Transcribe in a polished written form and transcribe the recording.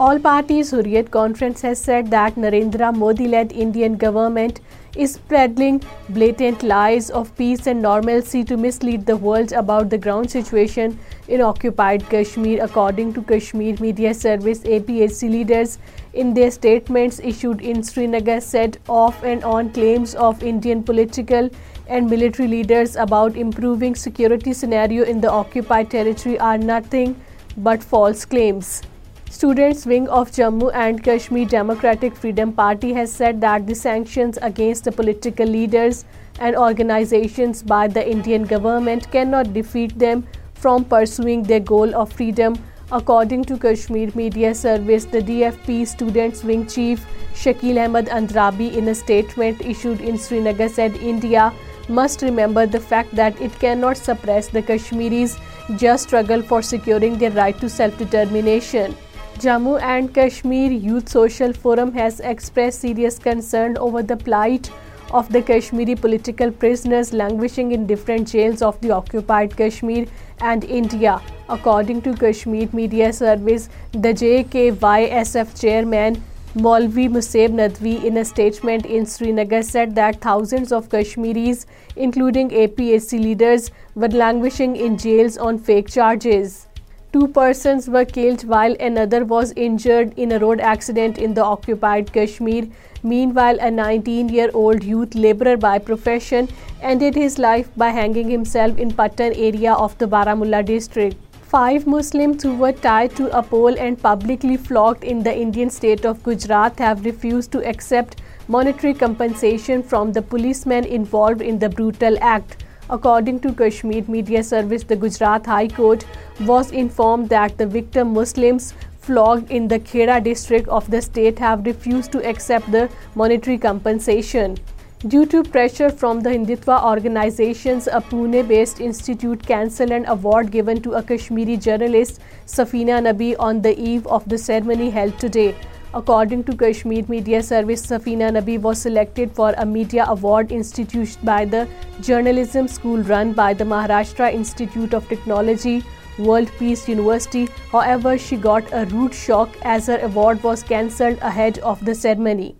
All Parties Hurriyat Conference has said that Narendra Modi-led Indian government is spreading blatant lies of peace and normalcy to mislead the world about the ground situation in occupied Kashmir. According to Kashmir Media Service, APHC leaders in their statements issued in Srinagar said off and on claims of Indian political and military leaders about improving security scenario in the occupied territory are nothing but false claims. Students' wing of Jammu and Kashmir Democratic Freedom Party has said that the sanctions against the political leaders and organizations by the Indian government cannot defeat them from pursuing their goal of freedom. According to Kashmir Media Service, the DFP students' wing chief Shakeel Ahmed Andrabi in a statement issued in Srinagar said India must remember the fact that it cannot suppress the Kashmiris just struggle for securing their right to self-determination. Jammu and Kashmir Youth Social Forum has expressed serious concern over the plight of the Kashmiri political prisoners languishing in different jails of the occupied Kashmir and India. According to Kashmir Media Service, the JKYSF chairman Maulvi Musaib Nadwi in a statement in Srinagar said that thousands of Kashmiris, including APHC leaders, were languishing in jails on fake charges. 2 persons were killed while another was injured in a road accident in the occupied Kashmir. Meanwhile, a 19-year-old youth laborer by profession ended his life by hanging himself in Patan area of the Baramulla district. 5 Muslims who were tied to a pole and publicly flogged in the Indian state of Gujarat have refused to accept monetary compensation from the policemen involved in the brutal act. According to Kashmir Media Service, the Gujarat High Court was informed that the victim Muslims flogged in the Khera district of the state have refused to accept the monetary compensation. Due to pressure from the Hindutva organizations, a Pune-based institute cancelled an award given to a Kashmiri journalist, Safina Nabi, on the eve of the ceremony held today. According to Kashmir Media Service, Safina Nabi was selected for a media award instituted by the journalism school run by the Maharashtra Institute of Technology World Peace University. However, she got a rude shock as her award was cancelled ahead of the ceremony.